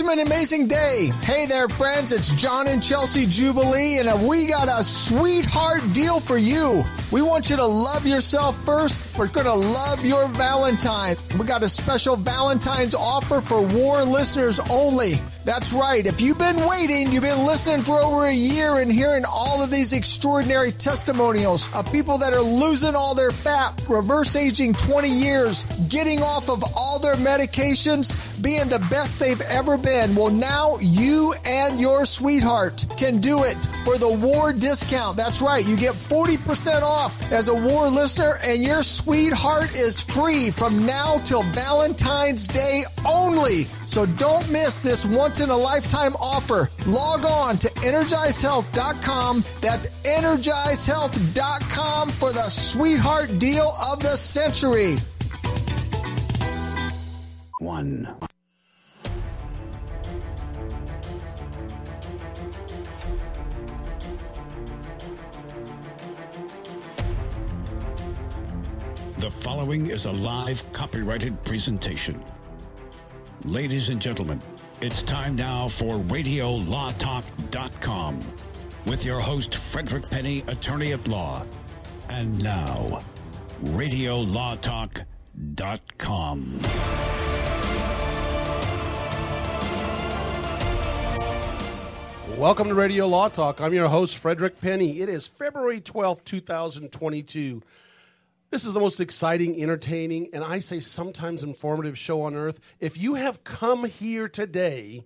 Awesome and amazing day. Hey there, friends. It's John and Chelsea Jubilee, and we got a sweetheart deal for you. We want you to love yourself first. We're going to love your Valentine. We got a special Valentine's offer for WAR listeners only. That's right. If you've been waiting, you've been listening for over a year and hearing all of these extraordinary testimonials of people that are losing all their fat, reverse aging 20 years, getting off of all their medications, being the best they've ever been. Well, now you and your sweetheart can do it for the WAR discount. That's right. You get 40% off as a WAR listener, and your sweetheart is free from now till Valentine's Day only. So don't miss this once-in-a-lifetime offer. Log on to energizehealth.com. That's energizehealth.com for the sweetheart deal of the century. One. The following is a live copyrighted presentation. Ladies and gentlemen, it's time now for RadioLawTalk.com with your host, Frederick Penny, attorney at law. And now, RadioLawTalk.com. Welcome to Radio Law Talk. I'm your host, Frederick Penny. It is February 12th, 2022. This is the most exciting, entertaining, and I say sometimes informative show on earth. If you have come here today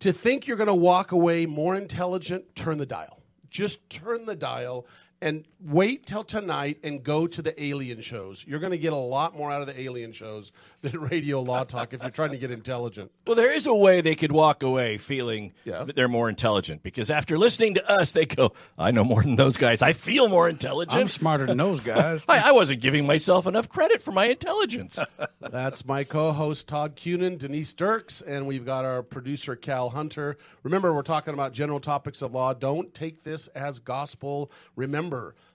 to think you're going to walk away more intelligent, turn the dial. Just turn the dial and wait till tonight and go to the alien shows. You're going to get a lot more out of the alien shows than Radio Law Talk if you're trying to get intelligent. Well, there is a way they could walk away feeling that they're more intelligent, because after listening to us, they go, I know more than those guys. I feel more intelligent. I'm smarter than those guys. I wasn't giving myself enough credit for my intelligence. That's my co-host, Todd Kunin, Denise Dirks, and we've got our producer, Cal Hunter. Remember, we're talking about general topics of law. Don't take this as gospel. Remember,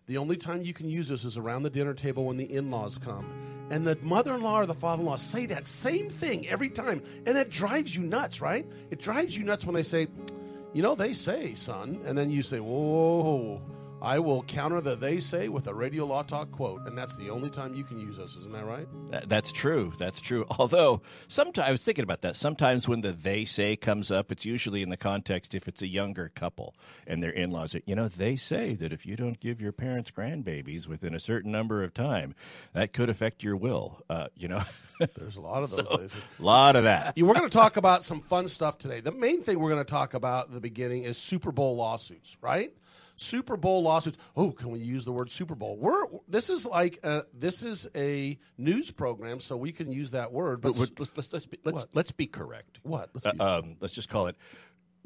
the only time you can use this is around the dinner table when the in-laws come. And the mother-in-law or the father-in-law say that same thing every time. And it drives you nuts, right? It drives you nuts when they say, you know, they say, son. And then you say, whoa, I will counter the they say with a Radio Law Talk quote. And that's the only time you can use us. Isn't that right? That's true. That's true. Although, sometimes, I was thinking about that. Sometimes when the they say comes up, it's usually in the context if it's a younger couple and their in-laws are, you know, they say that if you don't give your parents grandbabies within a certain number of time, that could affect your will, you know. There's a lot of those days. A lot of that. We're going to talk about some fun stuff today. The main thing we're going to talk about at the beginning is Super Bowl lawsuits, right? Super Bowl lawsuits. Oh, can we use the word Super Bowl? This is a news program, so we can use that word. But let's be correct. What? Let's just call it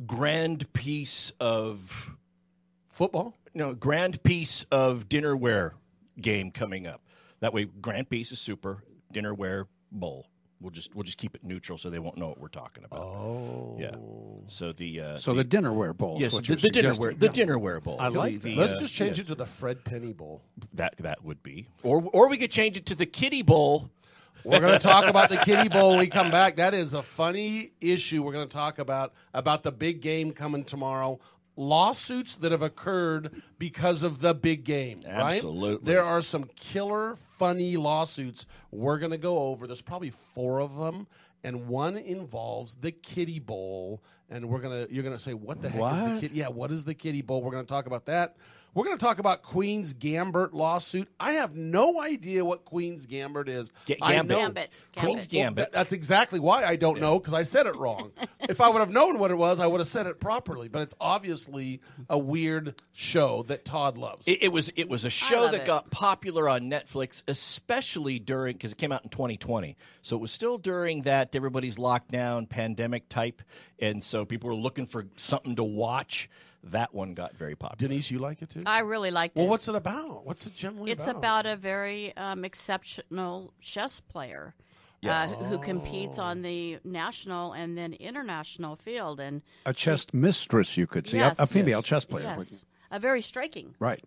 grand piece of football. No, grand piece of dinnerware game coming up. That way, grand piece is super, dinnerware bowl. We'll just keep it neutral so they won't know what we're talking about. Oh, yeah. So the dinnerware bowl. Yes, the dinnerware bowl. I like that. Let's just change it to the Fred Penny Bowl. That would be, or we could change it to the Kitty Bowl. We're going to talk about the Kitty Bowl when we come back. That is a funny issue. We're going to talk about the big game coming tomorrow. Lawsuits that have occurred because of the big game, right? Absolutely. There are some killer, funny lawsuits we're going to go over. There's probably 4 of them, and one involves the Kitty Bowl, and you're going to say, what the heck is the Kitty? Yeah, what is the Kitty Bowl? We're going to talk about that. We're going to talk about Queen's Gambit lawsuit. I have no idea what Queen's Gambit is. Gambit. Queen's Gambit. Well, that's exactly why I don't know, because I said it wrong. If I would have known what it was, I would have said it properly. But it's obviously a weird show that Todd loves. It was a show that got popular on Netflix, especially because it came out in 2020. So it was still during that everybody's locked down, pandemic type. And so people were looking for something to watch. That one got very popular. Denise, you like it too? I really liked it. Well, what's it about? What's it generally about? It's about a very exceptional chess player who competes on the national and then international field. And a chess mistress, you could say. Yes. A female chess player. Yes. A very striking. Right.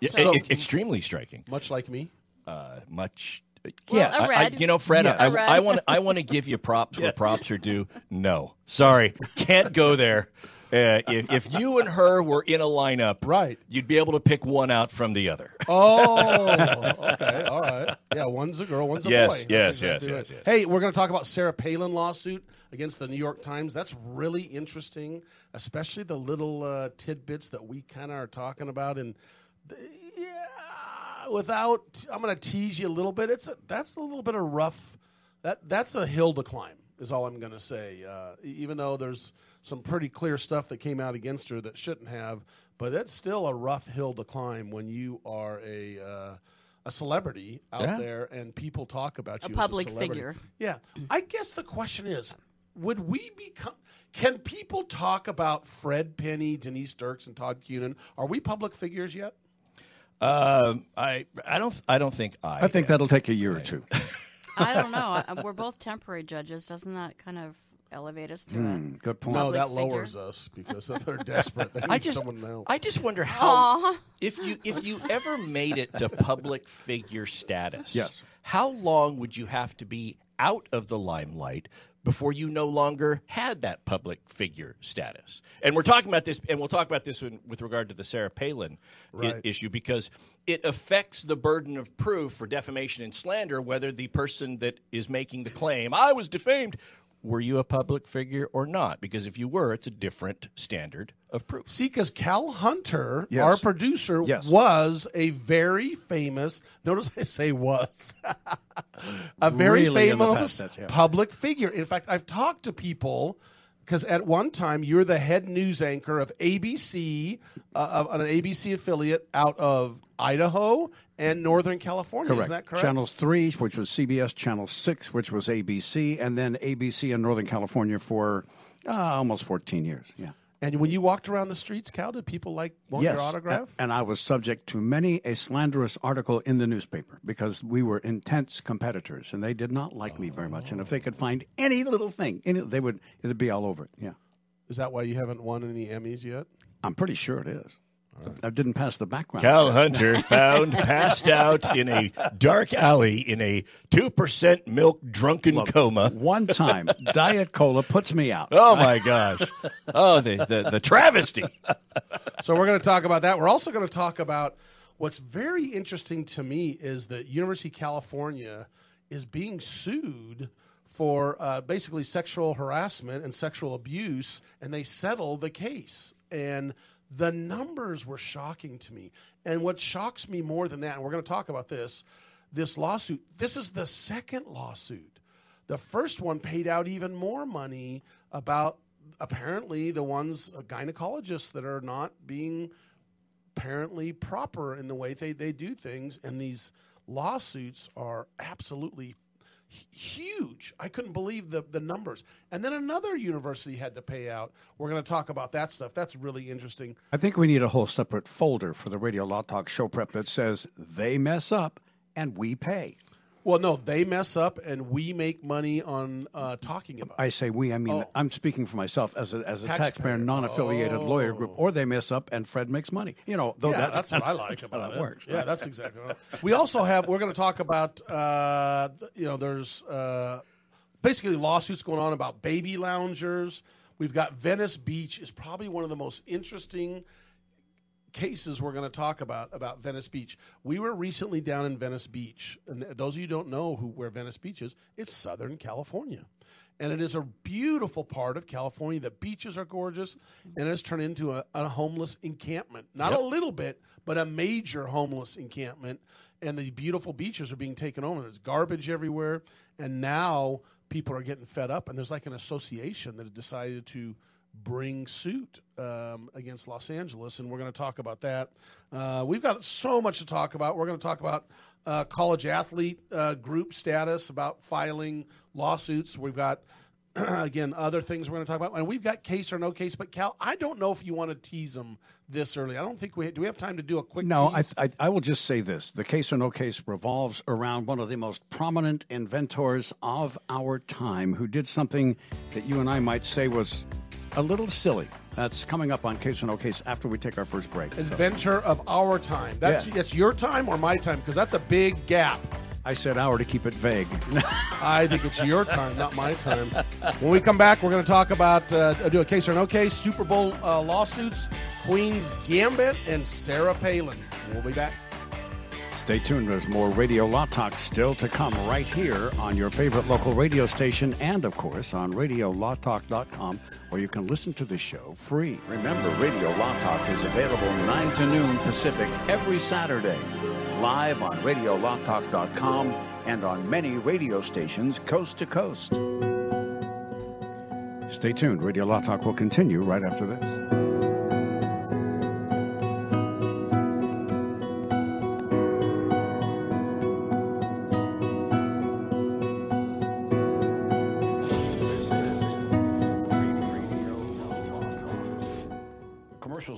Yeah, so, extremely striking. Much like me. Much Yes. Well, Fred, yes. I want to give you props where props are due. No. Sorry. Can't go there. If you and her were in a lineup, right, you'd be able to pick one out from the other. Oh, okay, all right. Yeah, one's a girl, one's a boy. Yes. Hey, we're going to talk about Sarah Palin lawsuit against the New York Times. That's really interesting, especially the little tidbits that we kind of are talking about. And I'm going to tease you a little bit. That's a little bit of rough. That's a hill to climb, is all I'm going to say, even though there's some pretty clear stuff that came out against her that shouldn't have. But it's still a rough hill to climb when you are a celebrity out there and people talk about you as a public figure. Yeah. I guess the question is, can people talk about Fred Penny, Denise Dirks, and Todd Kunin? Are we public figures yet? I think that'll take a year or two. I don't know. We're both temporary judges. Doesn't that kind of elevate us to a good point? No, that lowers us because they're desperate. They need someone to help. I just wonder how if you ever made it to public figure status, how long would you have to be out of the limelight before you no longer had that public figure status? And we're talking about this, and we'll talk about this with regard to the Sarah Palin issue, because it affects the burden of proof for defamation and slander, whether the person that is making the claim, I was defamed, were you a public figure or not? Because if you were, it's a different standard of proof. See, because Cal Hunter, our producer, was a very famous, notice I say was, a very famous public figure. In fact, I've talked to people, because at one time you're the head news anchor of ABC, an ABC affiliate out of Idaho and Northern California, correct. Isn't that correct? Channels 3, which was CBS, Channel 6, which was ABC, and then ABC in Northern California for almost 14 years. Yeah. And when you walked around the streets, Cal, did people want your autograph? And I was subject to many a slanderous article in the newspaper because we were intense competitors, and they did not like me very much. And if they could find any little thing, it'd be all over it. Yeah. Is that why you haven't won any Emmys yet? I'm pretty sure it is. Right. I didn't pass the background check. Cal Hunter found passed out in a dark alley in a 2% milk drunken coma. One time, Diet Cola puts me out. Oh, my gosh. Oh, the travesty. So we're going to talk about that. We're also going to talk about what's very interesting to me is that University of California is being sued for basically sexual harassment and sexual abuse, and they settled the case. And the numbers were shocking to me. And what shocks me more than that, and we're going to talk about this lawsuit, this is the second lawsuit. The first one paid out even more money about apparently the ones, gynecologists that are not being apparently proper in the way they do things. And these lawsuits are absolutely huge. I couldn't believe the numbers. And then another university had to pay out. We're going to talk about that stuff. That's really interesting. I think we need a whole separate folder for the Radio Law Talk show prep that says they mess up and we pay. Well, no, they mess up and we make money on talking about it. I say we, I mean, I'm speaking for myself as a taxpayer, non-affiliated lawyer group, or they mess up and Fred makes money. You know, that's what I like about it. Works, right? Yeah, that's exactly what I like. We also have, we're going to talk about, there's basically lawsuits going on about baby loungers. We've got Venice Beach is probably one of the most interesting cases we're going to talk about Venice Beach. We were recently down in Venice Beach, and those of you who don't know where Venice Beach is, it's Southern California, and it is a beautiful part of California. The beaches are gorgeous, and it's turned into a homeless encampment. Not a little bit, but a major homeless encampment, and the beautiful beaches are being taken over. There's garbage everywhere, and now people are getting fed up, and there's like an association that decided to bring suit against Los Angeles, and we're going to talk about that. We've got so much to talk about. We're going to talk about college athlete group status, about filing lawsuits. We've got, again, other things we're going to talk about. And we've got case or no case. But, Cal, I don't know if you want to tease them this early. I don't think we – do we have time to do a quick tease? No, I will just say this. The case or no case revolves around one of the most prominent inventors of our time who did something that you and I might say was – a little silly. That's coming up on Case or No Case after we take our first break. Inventor of our time. That's your time or my time, because that's a big gap. I said hour to keep it vague. I think it's your time, not my time. When we come back, we're going to talk about, do a case or no case, Super Bowl lawsuits, Queen's Gambit, and Sarah Palin. We'll be back. Stay tuned. There's more Radio Law Talk still to come right here on your favorite local radio station and, of course, on RadioLawTalk.com, where you can listen to the show free. Remember, Radio Law Talk is available 9 to noon Pacific every Saturday, live on RadioLawTalk.com and on many radio stations coast to coast. Stay tuned. Radio Law Talk will continue right after this.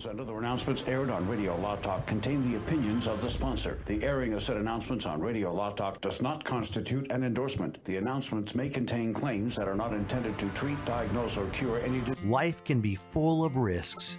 And other announcements aired on Radio Law Talk contain the opinions of the sponsor. The airing of said announcements on Radio Law Talk does not constitute an endorsement. The announcements may contain claims that are not intended to treat, diagnose, or cure any disease. Life can be full of risks.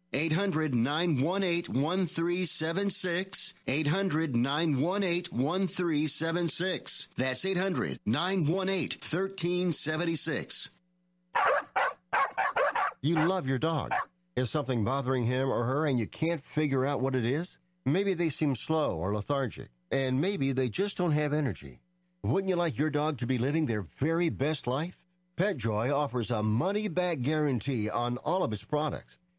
800-918-1376. 800-918-1376. That's 800-918-1376. You love your dog. Is something bothering him or her and you can't figure out what it is? Maybe they seem slow or lethargic, and maybe they just don't have energy. Wouldn't you like your dog to be living their very best life? PetJoy offers a money-back guarantee on all of its products.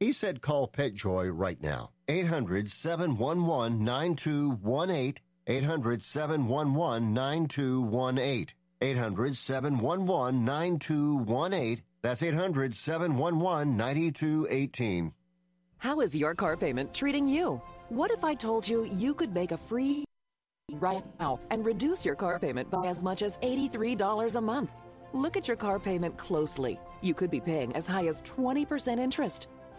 He said call PetJoy right now. 800-711-9218. 800-711-9218. 800-711-9218. That's 800-711-9218. How is your car payment treating you? What if I told you you could make a free right now and reduce your car payment by as much as $83 a month? Look at your car payment closely. You could be paying as high as 20% interest.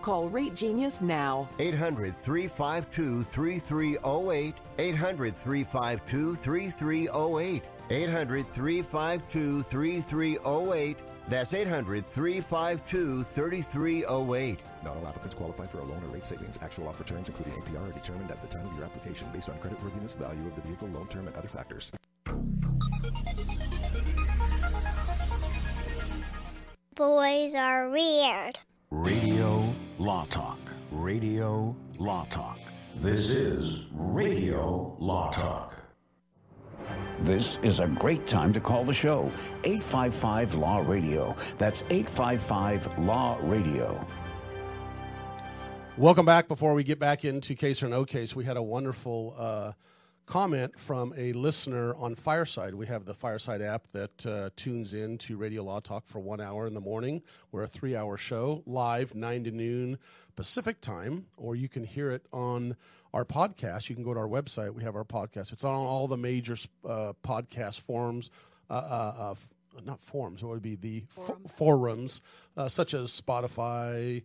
Call Rate Genius now. 800-352-3308. 800-352-3308. 800-352-3308. That's 800-352-3308. Not all applicants qualify for a loan or rate savings. Actual offer terms, including APR, are determined at the time of your application based on creditworthiness, value of the vehicle, loan term, and other factors. Boys are weird. Radio Law Talk. Radio Law Talk. This is Radio Law Talk. This is a great time to call the show. 855-LAW-RADIO. That's 855-LAW-RADIO. Welcome back. Before we get back into Case or No Case, we had a wonderful comment from a listener on Fireside. We have the Fireside app that tunes in to Radio Law Talk for 1 hour in the morning. We're a 3-hour show, live, 9 to noon Pacific time, or you can hear it on our podcast. You can go to our website. We have our podcast. It's on all the major podcast forums, not forums, what would be the forums, such as Spotify,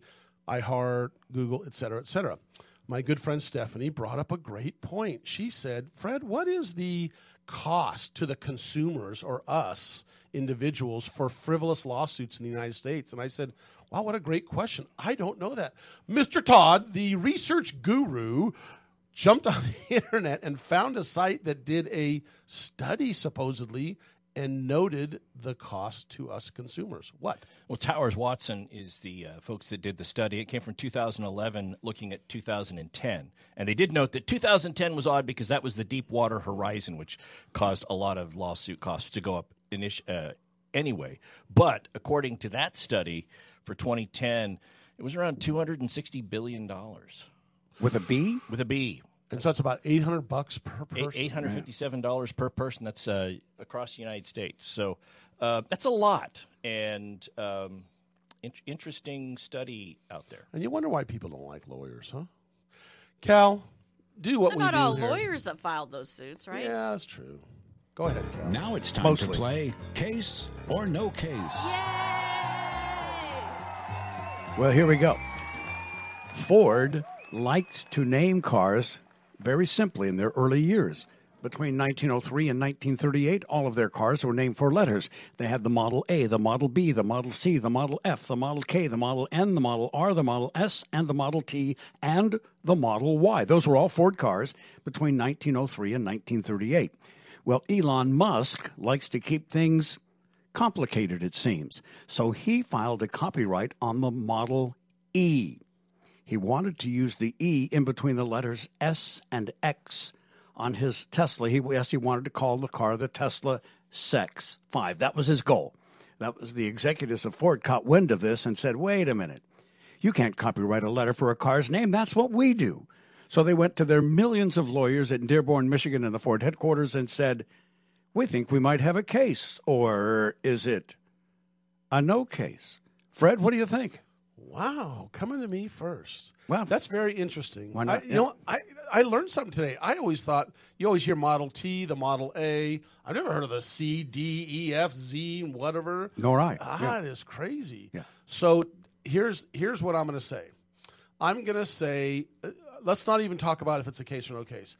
iHeart, Google, et cetera, et cetera. My good friend Stephanie brought up a great point. She said, Fred, what is the cost to the consumers or us individuals for frivolous lawsuits in the United States? And I said, wow, what a great question. I don't know that. Mr. Todd, the research guru, jumped on the internet and found a site that did a study, supposedly, and noted the cost to us consumers. What? Well, Towers Watson is the folks that did the study. It came from 2011, looking at 2010. And they did note that 2010 was odd because that was the Deepwater Horizon, which caused a lot of lawsuit costs to go up anyway. But according to that study for 2010, it was around $260 billion. With a B? With a B. And so that's about $800 per person. $857 per person. That's across the United States. So that's a lot. And interesting study out there. And you wonder why people don't like lawyers, huh? Cal, do what we do. Not all lawyers that filed those suits, right? Yeah, that's true. Go ahead, Cal. Now it's time to play Case or No Case. Yay! Well, here we go. Ford liked to name cars very simply in their early years. Between 1903 and 1938, all of their cars were named for letters. They had the Model A, the Model B, the Model C, the Model F, the Model K, the Model N, the Model R, the Model S, and the Model T, and the Model Y. Those were all Ford cars between 1903 and 1938. Well, Elon Musk likes to keep things complicated, it seems. So he filed a copyright on the Model E. He wanted to use the E in between the letters S and X on his Tesla. He wanted to call the car the Tesla Sex 5. That was his goal. That was the executives of Ford caught wind of this and said, wait a minute, you can't copyright a letter for a car's name. That's what we do. So they went to their millions of lawyers in Dearborn, Michigan, in the Ford headquarters and said, we think we might have a case, or is it a no case? Fred, what do you think? Wow, coming to me first. Wow, that's very interesting. Why not? I learned something today. I always thought you always hear Model T, the Model A. I've never heard of the C, D, E, F, Z, whatever. Nor I. That is crazy. Yeah. So here's what I'm going to say. I'm going to say, let's not even talk about if it's a case or no case.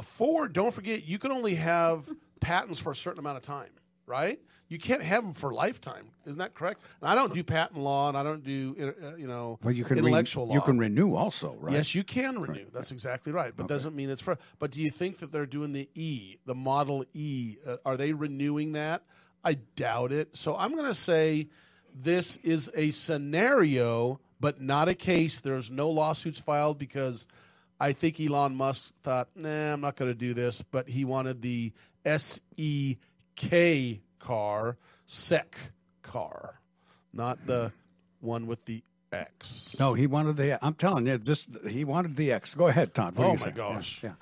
Ford, don't forget, you can only have patents for a certain amount of time, right? You can't have them for a lifetime. Isn't that correct? And I don't do patent law, and I don't do intellectual law. You can renew also, right? Yes, you can renew. Right. That's exactly right. But doesn't mean it's for. But do you think that they're doing the E, the Model E? Are they renewing that? I doubt it. So I'm going to say this is a scenario, but not a case. There's no lawsuits filed because I think Elon Musk thought, nah, I'm not going to do this. But he wanted the S-E-K car, not the one with the X. No, he wanted the. I'm telling you, he wanted the X. Go ahead, Todd. What gosh! Yeah,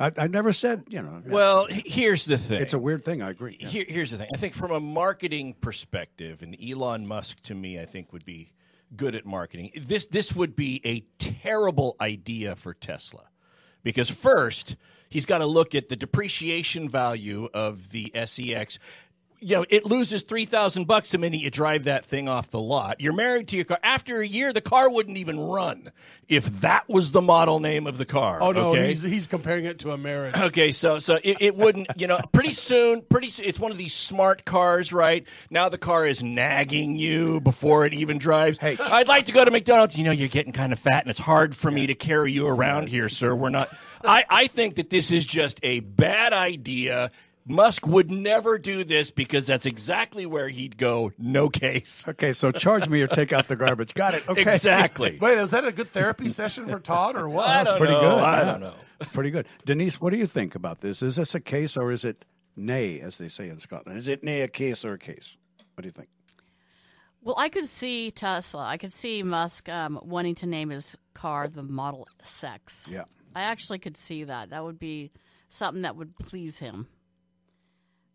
I never said Well, here's the thing. It's a weird thing. I agree. Yeah. Here's the thing. I think from a marketing perspective, and Elon Musk to me, I think would be good at marketing. This would be a terrible idea for Tesla, because first he's got to look at the depreciation value of the SEX. you know, it loses $3,000 the minute you drive that thing off the lot. You're married to your car. After a year, the car wouldn't even run if that was the model name of the car. Oh, no, okay? he's comparing it to a marriage. Okay, so it wouldn't, you know, pretty soon, it's one of these smart cars, right? Now the car is nagging you before it even drives. Hey, I'd like to go to McDonald's. You know, you're getting kind of fat, and it's hard for me to carry you around here, sir. We're not. I think that this is just a bad idea. Musk would never do this because that's exactly where he'd go. No case. Okay, so charge me or take out the garbage. Got it. Okay. Exactly. Wait, is that a good therapy session for Todd or what? I don't know. Good. I don't know. Pretty good. Denise, what do you think about this? Is this a case or is it nay, as they say in Scotland? Is it nay a case or a case? What do you think? Well, I could see Tesla. I could see Musk wanting to name his car the Model Sex. Yeah. I actually could see that. That would be something that would please him.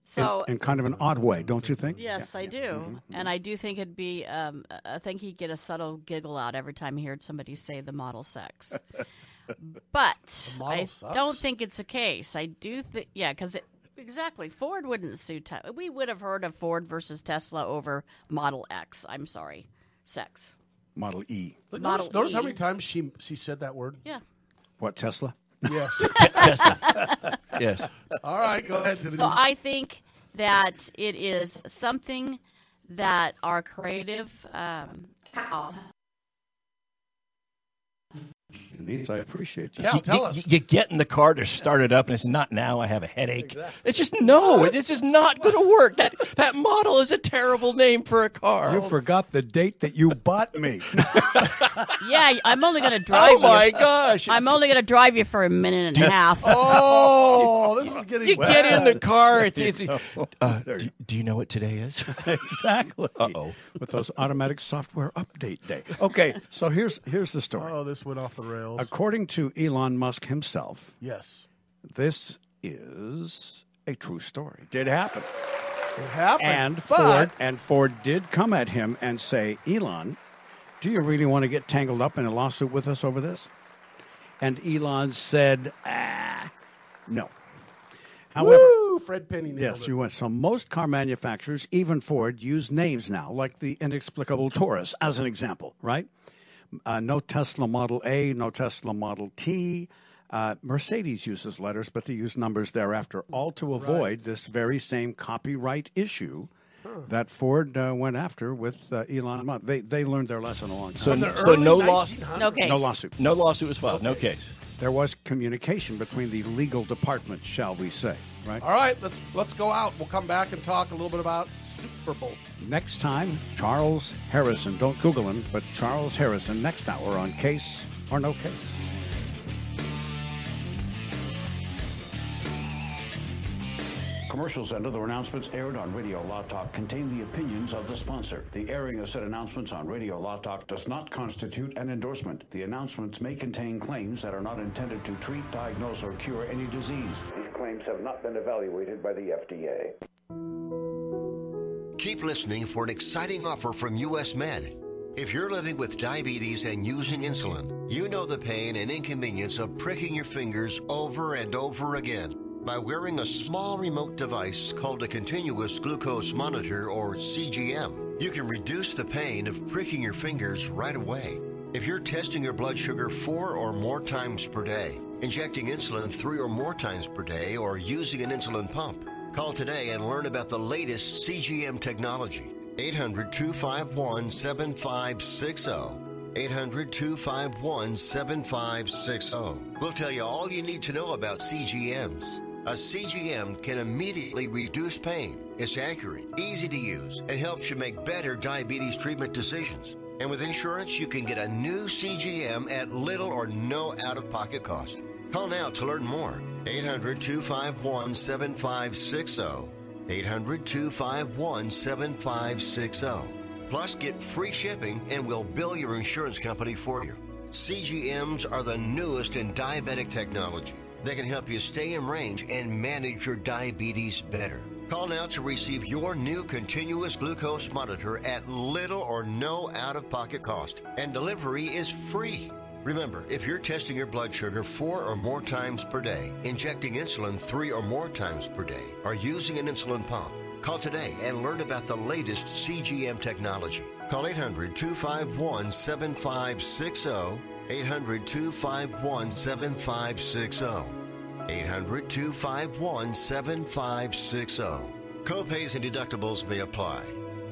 So, in kind of an odd way, don't you think? Yes, yeah. I do. Mm-hmm. And I do think it'd be I think he'd get a subtle giggle out every time he heard somebody say the Model Sex. But I don't think it's a case. I do think, yeah, because exactly. Ford wouldn't sue Tesla. We would have heard of Ford versus Tesla over Model X. I'm sorry, Sex. Model E. But notice how many times she said that word? Yeah. What, Tesla? Yes. Tesla. Yes. All right, go ahead. So I think that it is something that our creative Denise, I appreciate you. Cal, tell us. You get in the car to start it up, and it's not now. I have a headache. Exactly. It's just, no, this is not going to work. That model is a terrible name for a car. You forgot the date that you bought me. Yeah, I'm only going to drive you. Oh, my gosh. I'm only going to drive you for a minute and a half. Oh, this is getting bad. You get in the car. Do you know what today is? Exactly. Uh-oh. With those automatic software update day. Okay, so here's the story. Oh, this went off the rails. According to Elon Musk himself, yes, this is a true story. Did happen. It happened. And Ford did come at him and say, Elon, do you really want to get tangled up in a lawsuit with us over this? And Elon said, no. However, woo! Fred Penny nailed it. Yes, you went. So most car manufacturers, even Ford, use names now, like the inexplicable Taurus, as an example, right? No Tesla Model A, no Tesla Model T. Mercedes uses letters, but they use numbers thereafter, all to avoid this very same copyright issue that Ford went after with Elon Musk. They learned their lesson a long time ago. So no lawsuit. No lawsuit. No lawsuit was filed. No case. There was communication between the legal department, shall we say, right? All right, let's go out. We'll come back and talk a little bit about Super Bowl. Next time, Charles Harrison. Don't Google him, but Charles Harrison next hour on Case or No Case. Commercials and other announcements aired on Radio Law Talk contain the opinions of the sponsor. The airing of said announcements on Radio Law Talk does not constitute an endorsement. The announcements may contain claims that are not intended to treat, diagnose, or cure any disease. These claims have not been evaluated by the FDA. Keep listening for an exciting offer from U.S. Med. If you're living with diabetes and using insulin, you know the pain and inconvenience of pricking your fingers over and over again. By wearing a small remote device called a continuous glucose monitor, or CGM, you can reduce the pain of pricking your fingers right away. If you're testing your blood sugar 4 or more times per day, injecting insulin 3 or more times per day, or using an insulin pump, call today and learn about the latest CGM technology. 800-251-7560. 800-251-7560. We'll tell you all you need to know about CGMs. A CGM can immediately reduce pain. It's accurate, easy to use, and helps you make better diabetes treatment decisions. And with insurance, you can get a new CGM at little or no out-of-pocket cost. Call now to learn more. 800-251-7560. 800-251-7560. Plus, get free shipping, and we'll bill your insurance company for you. CGMs are the newest in diabetic technology. They can help you stay in range and manage your diabetes better. Call now to receive your new continuous glucose monitor at little or no out-of-pocket cost, and delivery is free. Remember, if you're testing your blood sugar 4 or more times per day, injecting insulin 3 or more times per day, or using an insulin pump, Call today and learn about the latest CGM technology. Call 800-251-7560, 800-251-7560, 800-251-7560. Co-pays and deductibles may apply.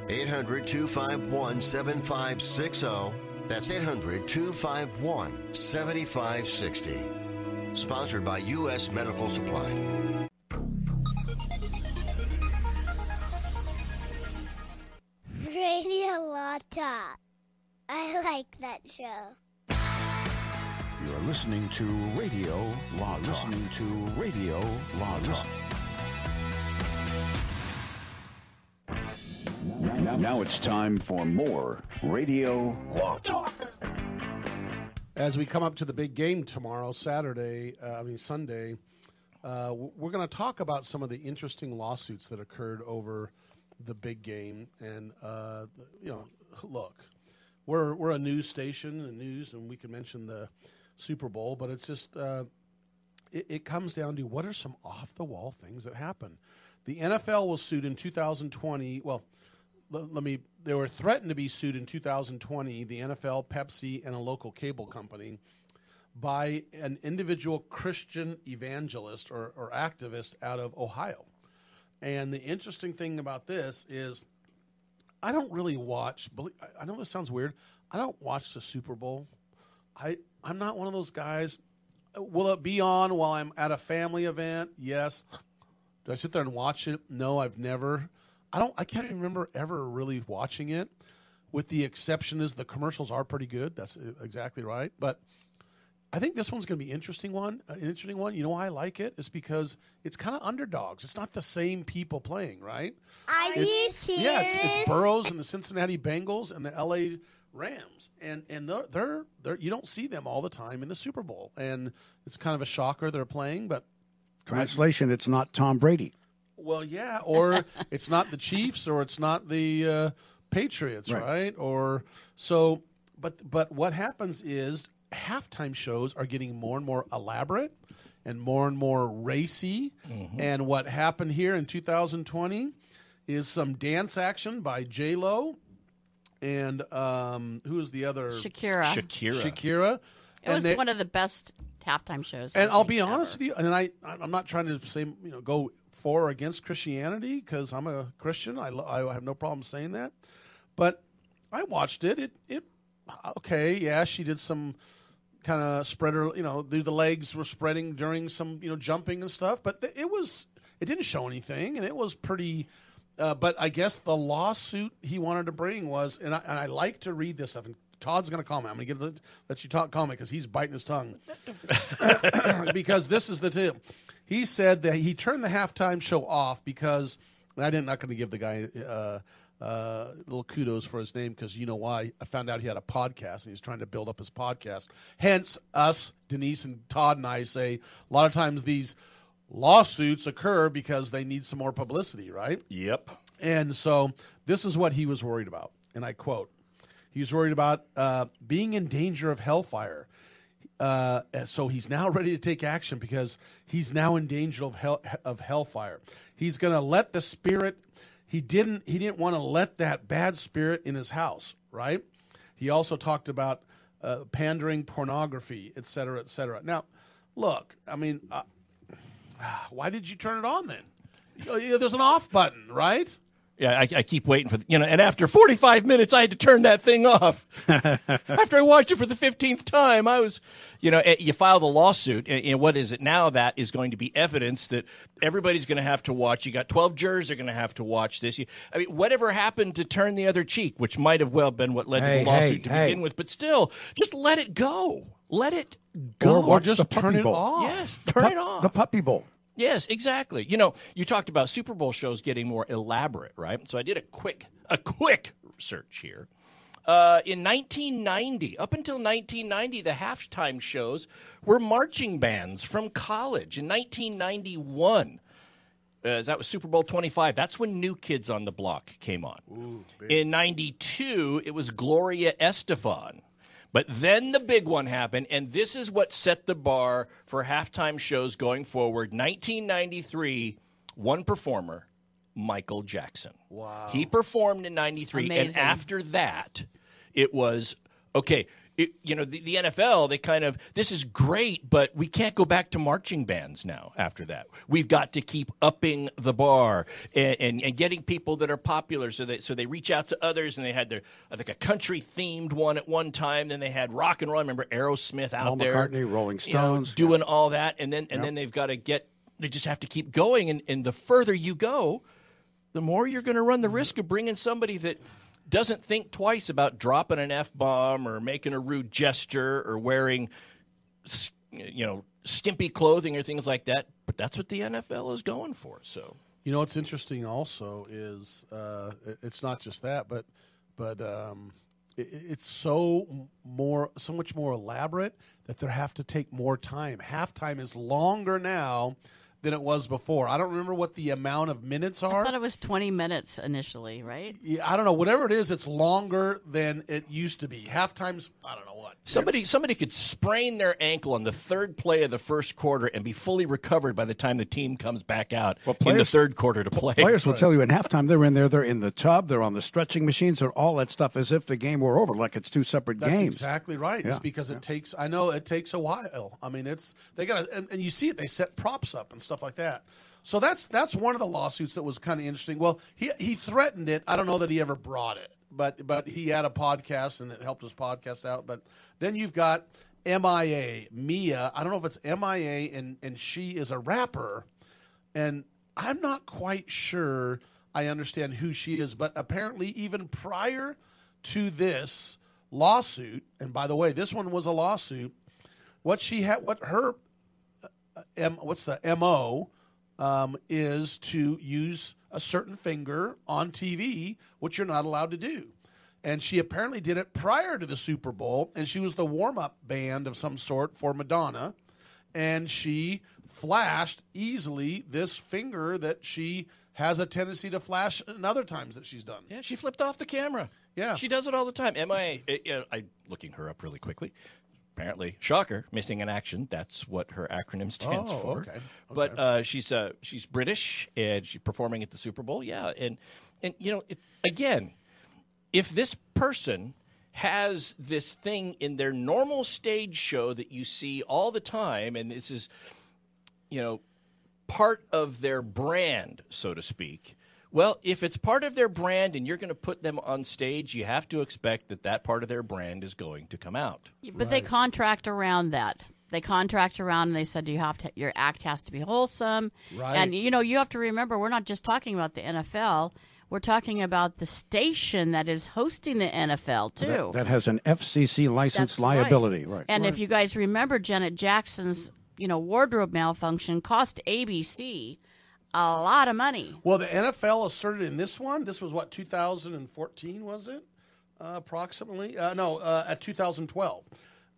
800-251-7560. That's 800-251-7560. Sponsored by U.S. Medical Supply. Radio Law Talk. I like that show. You're listening to Radio Law Talk. Listening to Radio Law Talk. Now it's time for more Radio Law Talk. As we come up to the big game tomorrow, Sunday, we're going to talk about some of the interesting lawsuits that occurred over the big game. And, look, we're a news station and news, and we can mention the Super Bowl, but it's just it comes down to what are some off-the-wall things that happen. The NFL was sued in 2020. Well, they were threatened to be sued in 2020, the NFL, Pepsi, and a local cable company, by an individual Christian evangelist or activist out of Ohio. And the interesting thing about this is I don't really watch – I know this sounds weird. I don't watch the Super Bowl. I'm not one of those guys. Will it be on while I'm at a family event? Yes. Do I sit there and watch it? No, I've never – I can't even remember ever really watching it, with the exception is the commercials are pretty good. That's exactly right. But I think this one's going to be an interesting one. You know why I like it? It's because it's kind of underdogs. It's not the same people playing, right? Are you serious? Yeah, it's Burrows and the Cincinnati Bengals and the LA Rams. And they're you don't see them all the time in the Super Bowl. And it's kind of a shocker they're playing. But translation, it's not Tom Brady. Well, yeah, or it's not the Chiefs, or it's not the Patriots, right? Or so, but what happens is halftime shows are getting more and more elaborate, and more racy. Mm-hmm. And what happened here in 2020 is some dance action by J-Lo, and who is the other? Shakira. It was one of the best halftime shows. And I'll be honest with you, and I'm not trying to say go for or against Christianity, because I'm a Christian. I have no problem saying that. But I watched it. She did some kind of spreader, the legs were spreading during some, jumping and stuff. But it didn't show anything, and it was pretty. But I guess the lawsuit he wanted to bring was, and I like to read this stuff, and Todd's going to call me. I'm going to let you call me because he's biting his tongue. Because this is the tip. He said that he turned the halftime show off because – I'm not going to give the guy little kudos for his name, because you know why. I found out he had a podcast, and he was trying to build up his podcast. Hence, us, Denise and Todd and I, say a lot of times these lawsuits occur because they need some more publicity, right? Yep. And so this is what he was worried about, and I quote. He was worried about being in danger of hellfire. So he's now ready to take action because he's now in danger of hellfire. He's going to let the spirit. He didn't want to let that bad spirit in his house, right? He also talked about pandering, pornography, et cetera, et cetera. Now, look, why did you turn it on then? There's an off button, right? Yeah, I keep waiting for and after 45 minutes, I had to turn that thing off. After I watched it for the 15th time, I was, you file the lawsuit, and what is it now? That is going to be evidence that everybody's going to have to watch. You got 12 jurors are going to have to watch this. Whatever happened to turn the other cheek, which might have well been what led to the lawsuit to begin with, but still, just let it go. Let it go. Or just turn it off. Yes, turn it off. The puppy bowl. Yes, exactly. You talked about Super Bowl shows getting more elaborate, right? So I did a quick search here. In 1990, up until 1990, the halftime shows were marching bands from college. In 1991, that was Super Bowl 25. That's when New Kids on the Block came on. Ooh, in 92, it was Gloria Estefan. But then the big one happened, and this is what set the bar for halftime shows going forward. 1993, one performer, Michael Jackson. Wow. He performed in 93. Amazing. And after that, it was, okay, the NFL, they kind of, this is great, but we can't go back to marching bands now after that. We've got to keep upping the bar and getting people that are popular so they reach out to others. And they had their, I think, a country-themed one at one time. Then they had rock and roll. I remember Aerosmith out there. Paul McCartney, Rolling Stones. Doing all that. And then they've got to get, they just have to keep going. And the further you go, the more you're going to run the risk of bringing somebody that doesn't think twice about dropping an F-bomb or making a rude gesture or wearing, skimpy clothing or things like that. But that's what the NFL is going for. So, what's interesting also is it's not just that, but it's so much more elaborate that they have to take more time. Halftime is longer now than it was before. I don't remember what the amount of minutes are. I thought it was 20 minutes initially, right? Yeah, I don't know. Whatever it is, it's longer than it used to be. Halftime's, I don't know what. Somebody could sprain their ankle on the third play of the first quarter and be fully recovered by the time the team comes back out in the third quarter to play. Players will tell you in halftime they're in there, they're in the tub, they're on the stretching machines, or all that stuff as if the game were over, like it's two separate games. That's exactly right. Yeah. It's because it takes a while. I mean, they got, and you see it, they set props up and stuff like that. So that's one of the lawsuits that was kind of interesting. Well, he threatened it. I don't know that he ever brought it, but he had a podcast and it helped his podcast out. But then you've got Mia. I don't know if it's MIA, and she is a rapper, and I'm not quite sure I understand who she is, but apparently even prior to this lawsuit, and by the way, this one was a lawsuit, what's the MO is to use a certain finger on TV, which you're not allowed to do. And she apparently did it prior to the Super Bowl, and she was the warm-up band of some sort for Madonna, and she flashed easily this finger that she has a tendency to flash in other times that she's done. Yeah, she flipped off the camera. Yeah. She does it all the time. MIA, I'm looking her up really quickly. Apparently, shocker, missing in action. That's what her acronym stands for. Okay. But she's British, and she's performing at the Super Bowl. Yeah, and if this person has this thing in their normal stage show that you see all the time, and this is, part of their brand, so to speak. Well, if it's part of their brand and you're going to put them on stage, you have to expect that part of their brand is going to come out. Yeah, but They contract around that. They contract around, and they said your act has to be wholesome. Right. And, you have to remember, we're not just talking about the NFL. We're talking about the station that is hosting the NFL, too. That has an FCC license. That's liability. Right. And if you guys remember, Janet Jackson's, wardrobe malfunction cost ABC a lot of money. Well, the NFL asserted in this one, this was what, 2014, was it? Approximately? No, at 2012.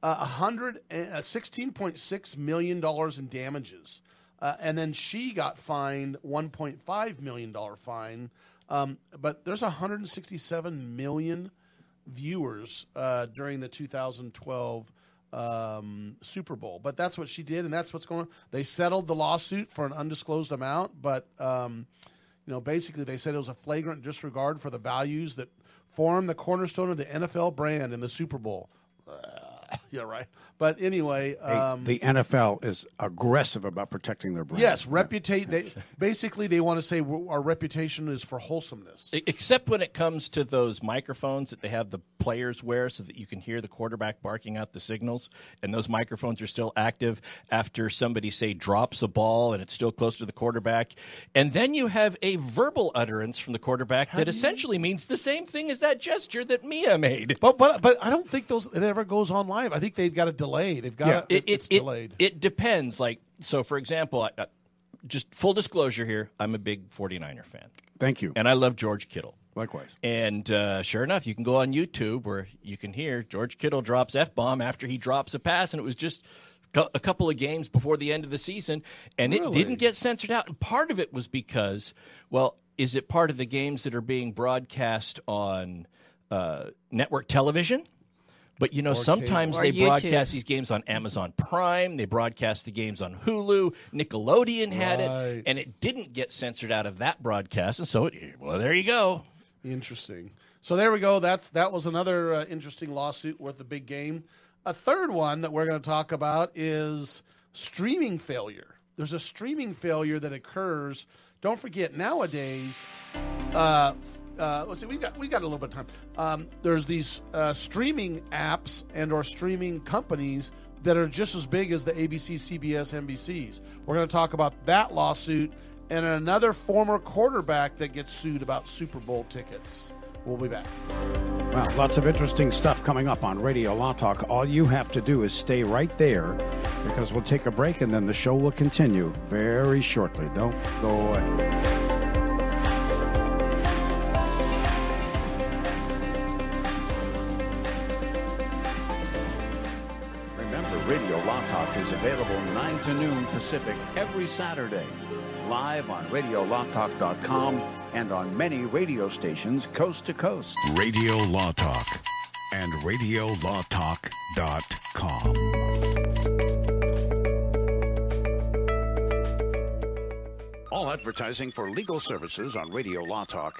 $16.6 million in damages. And then she got fined, $1.5 million fine. But there's 167 million viewers during the 2012 Super Bowl. But that's what she did, and that's what's going on. They settled the lawsuit for an undisclosed amount, but basically they said it was a flagrant disregard for the values that form the cornerstone of the NFL brand in the Super Bowl. Yeah, right. But anyway, the NFL is aggressive about protecting their brand. Yes, reputation. Basically, they want to say our reputation is for wholesomeness. Except when it comes to those microphones that they have the players wear so that you can hear the quarterback barking out the signals, and those microphones are still active after somebody, say, drops a ball and it's still close to the quarterback. And then you have a verbal utterance from the quarterback that essentially means the same thing as that gesture that Mia made. But I don't think it ever goes on live. I think they've got it delayed. It's delayed. It depends. Like, so for example, just full disclosure here, I'm a big 49er fan. Thank you. And I love George Kittle. Likewise. And sure enough, you can go on YouTube where you can hear George Kittle drops F-bomb after he drops a pass, and it was just a couple of games before the end of the season, and it didn't get censored out. And part of it was because, is it part of the games that are being broadcast on network television? But, you know, sometimes they broadcast these games on Amazon Prime. They broadcast the games on Hulu. Nickelodeon had it, and it didn't get censored out of that broadcast. And so, well, there you go. Interesting. So there we go. That was another interesting lawsuit worth a big game. A third one that we're going to talk about is streaming failure. There's a streaming failure that occurs. Don't forget, nowadays, let's see, we got a little bit of time. There's these streaming apps and or streaming companies that are just as big as the ABC, CBS, NBCs. We're going to talk about that lawsuit and another former quarterback that gets sued about Super Bowl tickets. We'll be back. Wow, lots of interesting stuff coming up on Radio Law Talk. All you have to do is stay right there because we'll take a break and then the show will continue very shortly. Don't go away. Remember, Radio Law Talk is available 9 to noon Pacific every Saturday. Live on RadioLawTalk.com and on many radio stations coast to coast. Radio Law Talk and RadioLawTalk.com. All advertising for legal services on Radio Law Talk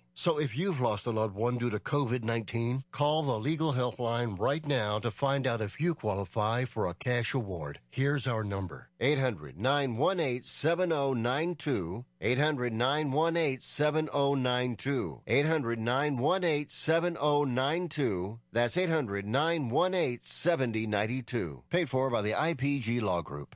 So if you've lost a loved one due to COVID-19, call the legal helpline right now to find out if you qualify for a cash award. Here's our number, 800-918-7092, 800-918-7092, 800-918-7092. That's 800-918-7092. Paid for by the IPG Law Group.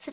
So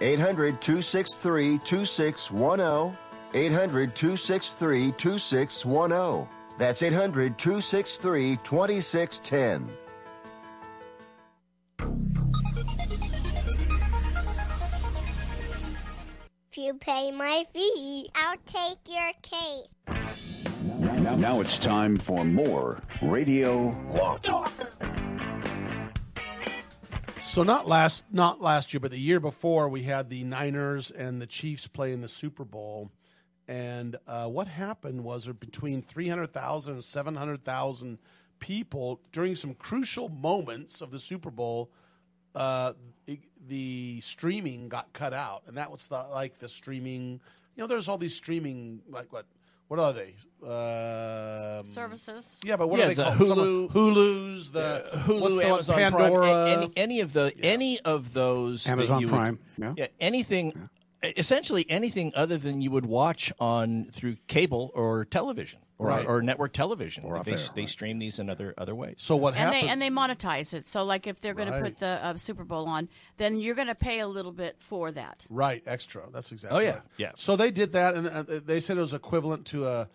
800-263-2610. 800-263-2610. That's 800-263-2610. If you pay my fee, I'll take your case. Now it's time for more Radio Law Talk. So not last year, but the year before, we had the Niners and the Chiefs play in the Super Bowl. And what happened was between 300,000 and 700,000 people during some crucial moments of the Super Bowl, the streaming got cut out. And that was the streaming, there's all these streaming, What are they? Services. Yeah, but what are they called? Hulu. Hulu's, the Hulu, what's the Amazon Pandora. Prime. Any of those. Amazon that Prime. Would, yeah. Anything, essentially anything other than you would watch through cable or television. Right. Or network television. Or like they stream these in other ways. So what happens? And they monetize it. So like if they're going to put the Super Bowl on, then you're going to pay a little bit for that. Right, extra. That's exactly right. Yeah. So they did that, and they said it was equivalent to a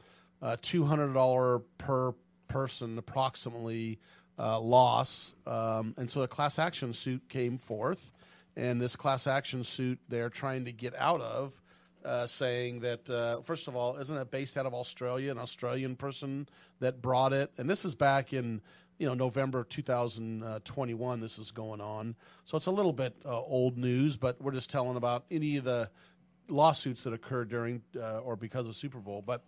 $200 per person approximately loss. And so a class action suit came forth, and this class action suit they're trying to get out of. Saying that, first of all, isn't it based out of Australia, an Australian person that brought it? And this is back in, November 2021 this is going on. So it's a little bit old news, but we're just telling about any of the lawsuits that occurred during or because of Super Bowl. But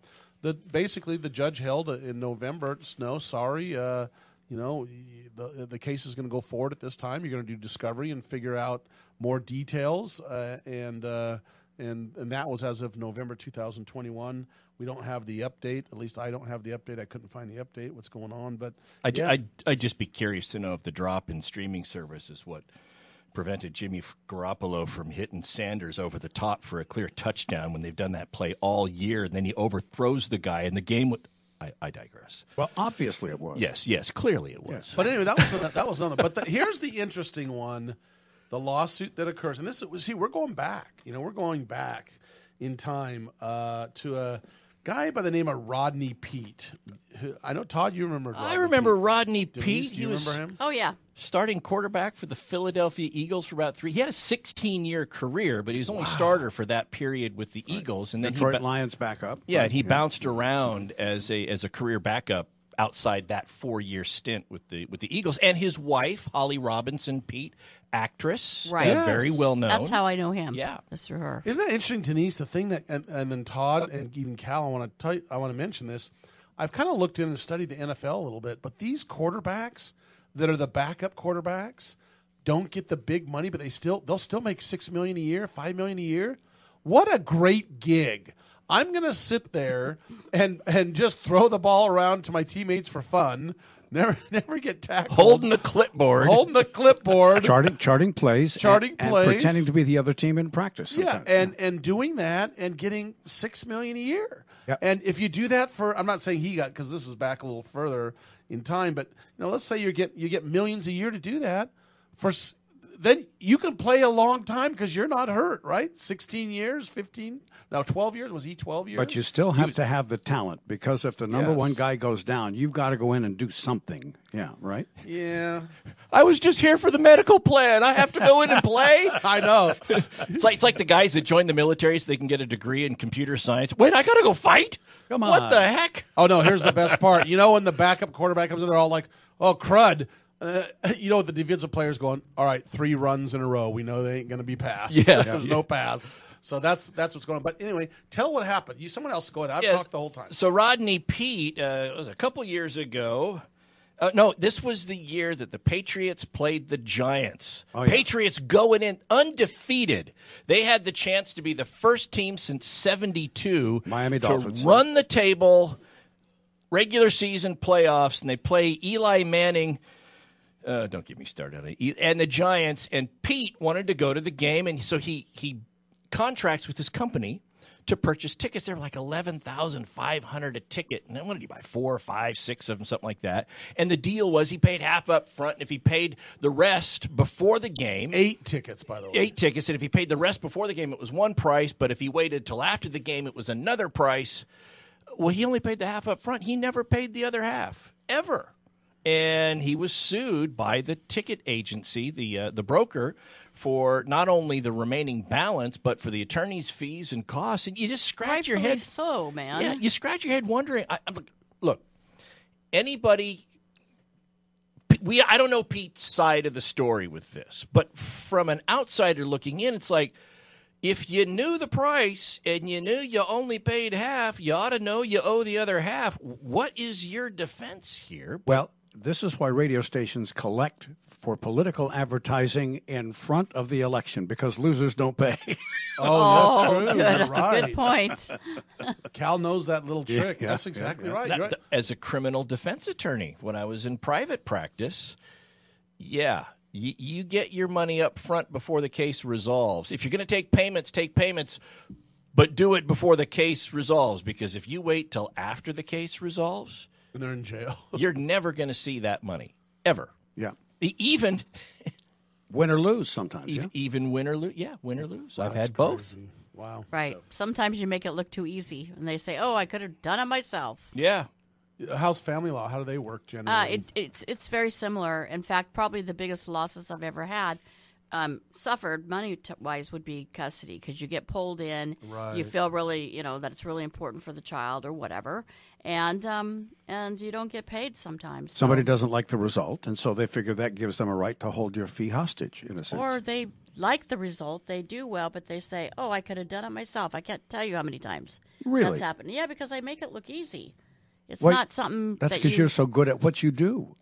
basically the judge held in November, the case is going to go forward at this time. You're going to do discovery and figure out more details And that was as of November 2021. We don't have the update. At least I don't have the update. I couldn't find the update, what's going on. But I'd just be curious to know if the drop in streaming service is what prevented Jimmy Garoppolo from hitting Sanders over the top for a clear touchdown when they've done that play all year. And then he overthrows the guy, and the game would – I digress. Well, obviously it was. Yes, clearly it was. Yes. But anyway, that was another. But here's the interesting one. The lawsuit that occurs, and we're going back. We're going back in time to a guy by the name of Rodney Pete. Who, I know, Todd, you remember Rodney Pete. I remember Rodney Pete. Denise, do you remember him? Oh, yeah. Starting quarterback for the Philadelphia Eagles for about three. He had a 16-year career, but he was only starter for that period with the Eagles. And then Detroit Lions backup. Yeah, and he bounced around as a career backup outside that 4-year stint with the Eagles. And his wife, Holly Robinson Pete, actress, right? Yes. Very well known. That's how I know him. Yeah, that's through her. Isn't that interesting, Denise? The thing that, and then Todd and even Cal, I want to mention this. I've kind of looked in and studied the NFL a little bit, but these quarterbacks that are the backup quarterbacks don't get the big money, but they'll still make $6 million a year, $5 million a year. What a great gig! I'm going to sit there and just throw the ball around to my teammates for fun. Never get tackled. Holding the clipboard. Charting plays. And pretending to be the other team in practice. Sometimes. Yeah, and doing that and getting $6 million a year. Yep. And if you do that for, I'm not saying he got, because this is back a little further in time, but let's say you get millions a year to do that. Then you can play a long time because you're not hurt, right? 16 years, 15, now 12 years. Was he 12 years? But you still have to have the talent, because if the number one guy goes down, you've got to go in and do something. Yeah, right? Yeah. I was just here for the medical plan. I have to go in and play? I know. It's like the guys that join the military so they can get a degree in computer science. Wait, I got to go fight? Come on. What the heck? Oh, no, here's the best part. When the backup quarterback comes in, they're all like, oh, crud. The defensive player's going, all right, 3 runs in a row. We know they ain't going to be passed. Yeah. There's no pass. So that's what's going on. But anyway, tell what happened. Someone else go ahead. I've talked the whole time. So Rodney Pete, it was a couple years ago. No, this was the year that the Patriots played the Giants. Oh, yeah. Patriots going in undefeated. They had the chance to be the first team since 72 Miami Dolphins, to run the table, regular season playoffs, and they play Eli Manning. Don't get me started on it. And the Giants, and Pete wanted to go to the game, and so he contracts with his company to purchase tickets. They were like $11,500 a ticket, and then what did he buy? 4, 5, 6 of them, something like that. And the deal was he paid half up front, and if he paid the rest before the game, 8 tickets, by the way, 8 tickets. And if he paid the rest before the game, it was one price. But if he waited till after the game, it was another price. Well, he only paid the half up front. He never paid the other half ever. And he was sued by the ticket agency, the broker, for not only the remaining balance, but for the attorney's fees and costs. And you just scratch your head. So, man. Yeah, you scratch your head wondering. Look, anybody, I don't know Pete's side of the story with this, but from an outsider looking in, it's like, if you knew the price and you knew you only paid half, you ought to know you owe the other half. What is your defense here? Well, this is why radio stations collect for political advertising in front of the election, because losers don't pay. Oh, that's true. Good, right. Good point. Cal knows that little trick. Yeah, that's exactly right. That, right. As a criminal defense attorney, when I was in private practice, yeah. You get your money up front before the case resolves. If you're going to take payments, but do it before the case resolves. Because if you wait till after the case resolves, and they're in jail, you're never going to see that money ever. Yeah, even win or lose. Sometimes even win or lose. Yeah, win or lose. Wow, I've had both. Crazy. Wow. Right. So. Sometimes you make it look too easy, and they say, "Oh, I could have done it myself." Yeah. How's family law? How do they work generally? It's very similar. In fact, probably the biggest losses I've ever had suffered money-wise would be custody, because you get pulled in. Right. You feel really, that it's really important for the child or whatever, and you don't get paid sometimes. So. Somebody doesn't like the result, and so they figure that gives them a right to hold your fee hostage, in a sense. Or they like the result, they do well, but they say, "Oh, I could have done it myself." I can't tell you how many times that's happened. Yeah, because I make it look easy. It's not something that's because you're so good at what you do.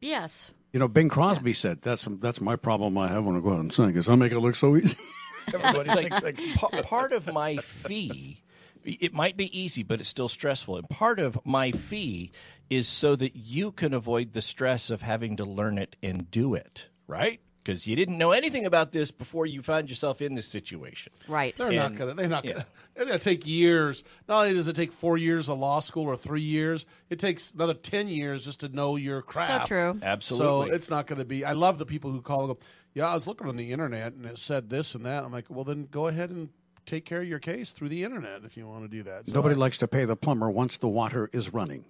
Yes. Bing Crosby said, that's my problem I have when I go out and sing, is I make it look so easy. Everybody thinks part of my fee, it might be easy, but it's still stressful. And part of my fee is so that you can avoid the stress of having to learn it and do it, right? Because you didn't know anything about this before you found yourself in this situation. Right. They're going to take years. Not only does it take 4 years of law school or 3 years, it takes another 10 years just to know your craft. So true. Absolutely. So it's not going to be – I love the people who call and go, yeah, I was looking on the internet and it said this and that. I'm like, well, then go ahead and take care of your case through the internet if you want to do that. So nobody likes to pay the plumber once the water is running.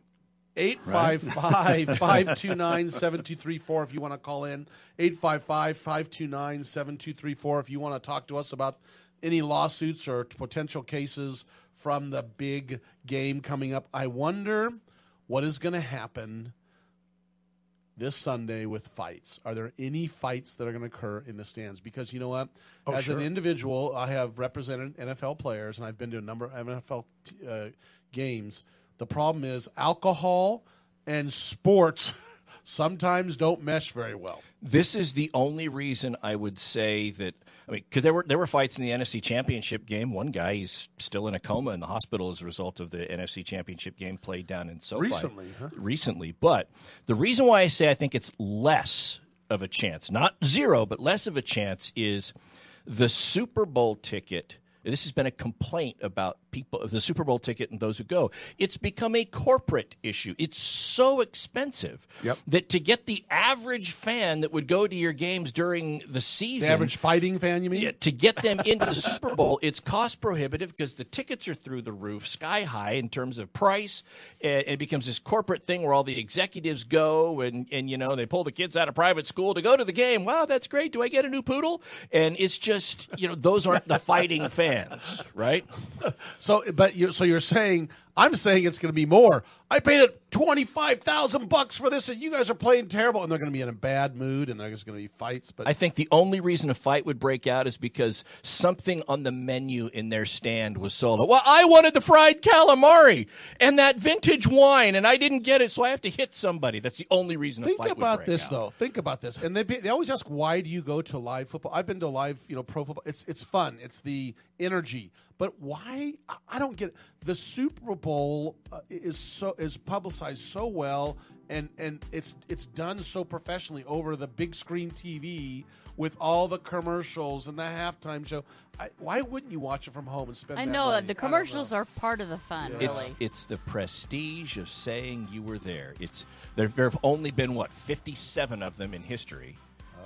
855-529-7234 if you want to call in. 855-529-7234 if you want to talk to us about any lawsuits or potential cases from the big game coming up. I wonder what is going to happen this Sunday with fights. Are there any fights that are going to occur in the stands? Because you know what? An individual, I have represented NFL players, and I've been to a number of NFL games. The problem is alcohol and sports sometimes don't mesh very well. This is the only reason I would say that, because there were fights in the NFC Championship game. One guy is still in a coma in the hospital as a result of the NFC Championship game played down in SoFi. Recently. But the reason why I say I think it's less of a chance, not zero, but less of a chance, is the Super Bowl ticket. This has been a complaint about people, the Super Bowl ticket and those who go. It's become a corporate issue. It's so expensive that to get the average fan that would go to your games during the season. The average fighting fan, you mean? Yeah, to get them into the Super Bowl, it's cost prohibitive because the tickets are through the roof, sky high in terms of price. It becomes this corporate thing where all the executives go and they pull the kids out of private school to go to the game. Wow, that's great. Do I get a new poodle? And it's just, those aren't the fighting fans. Right? So you're saying I'm saying it's going to be more. I paid it $25,000 for this, and you guys are playing terrible. And they're going to be in a bad mood, and there's going to be fights. But I think the only reason a fight would break out is because something on the menu in their stand was sold. Well, I wanted the fried calamari and that vintage wine, and I didn't get it, so I have to hit somebody. That's the only reason a fight would break out. Think about this, though. Think about this. And they always ask, why do you go to live football? I've been to live, pro football. It's fun. It's the energy. But why? I don't get it. The Super Bowl is publicized so well, and it's done so professionally over the big screen TV with all the commercials and the halftime show. Why wouldn't you watch it from home and spend that money? I know. The commercials are part of the fun, really. It's the prestige of saying you were there. There have only been, 57 of them in history,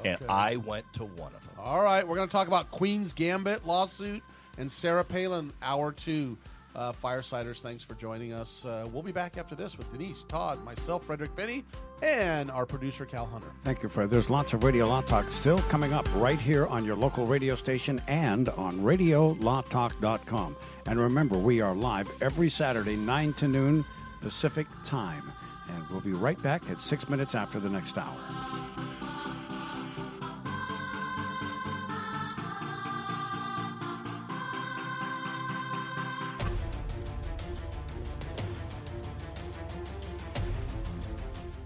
and I went to one of them. All right, we're going to talk about Queen's Gambit lawsuit. And Sarah Palin, hour two. Firesiders, thanks for joining us. We'll be back after this with Denise, Todd, myself, Frederick Penny, and our producer, Cal Hunter. Thank you, Fred. There's lots of Radio Law Talk still coming up right here on your local radio station and on RadioLawTalk.com. And remember, we are live every Saturday, 9 to noon Pacific time. And we'll be right back at 6 minutes after the next hour.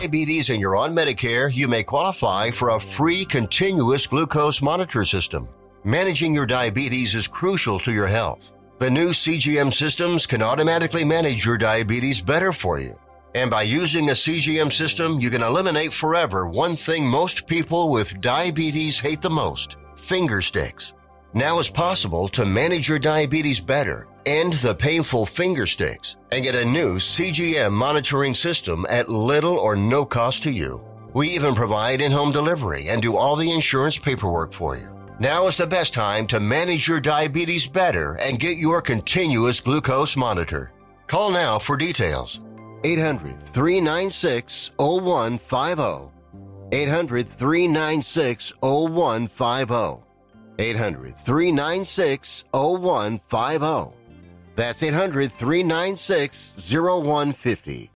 Diabetes and you're on Medicare, you may qualify for a free continuous glucose monitor system. Managing your diabetes is crucial to your health. The new CGM systems can automatically manage your diabetes better for you. And by using a CGM system, you can eliminate forever one thing most people with diabetes hate the most: finger sticks. Now it's possible to manage your diabetes better, end the painful finger sticks, and get a new CGM monitoring system at little or no cost to you. We even provide in-home delivery and do all the insurance paperwork for you. Now is the best time to manage your diabetes better and get your continuous glucose monitor. Call now for details. 800-396-0150. 800-396-0150. 800-396-0150. That's 800-396-0150.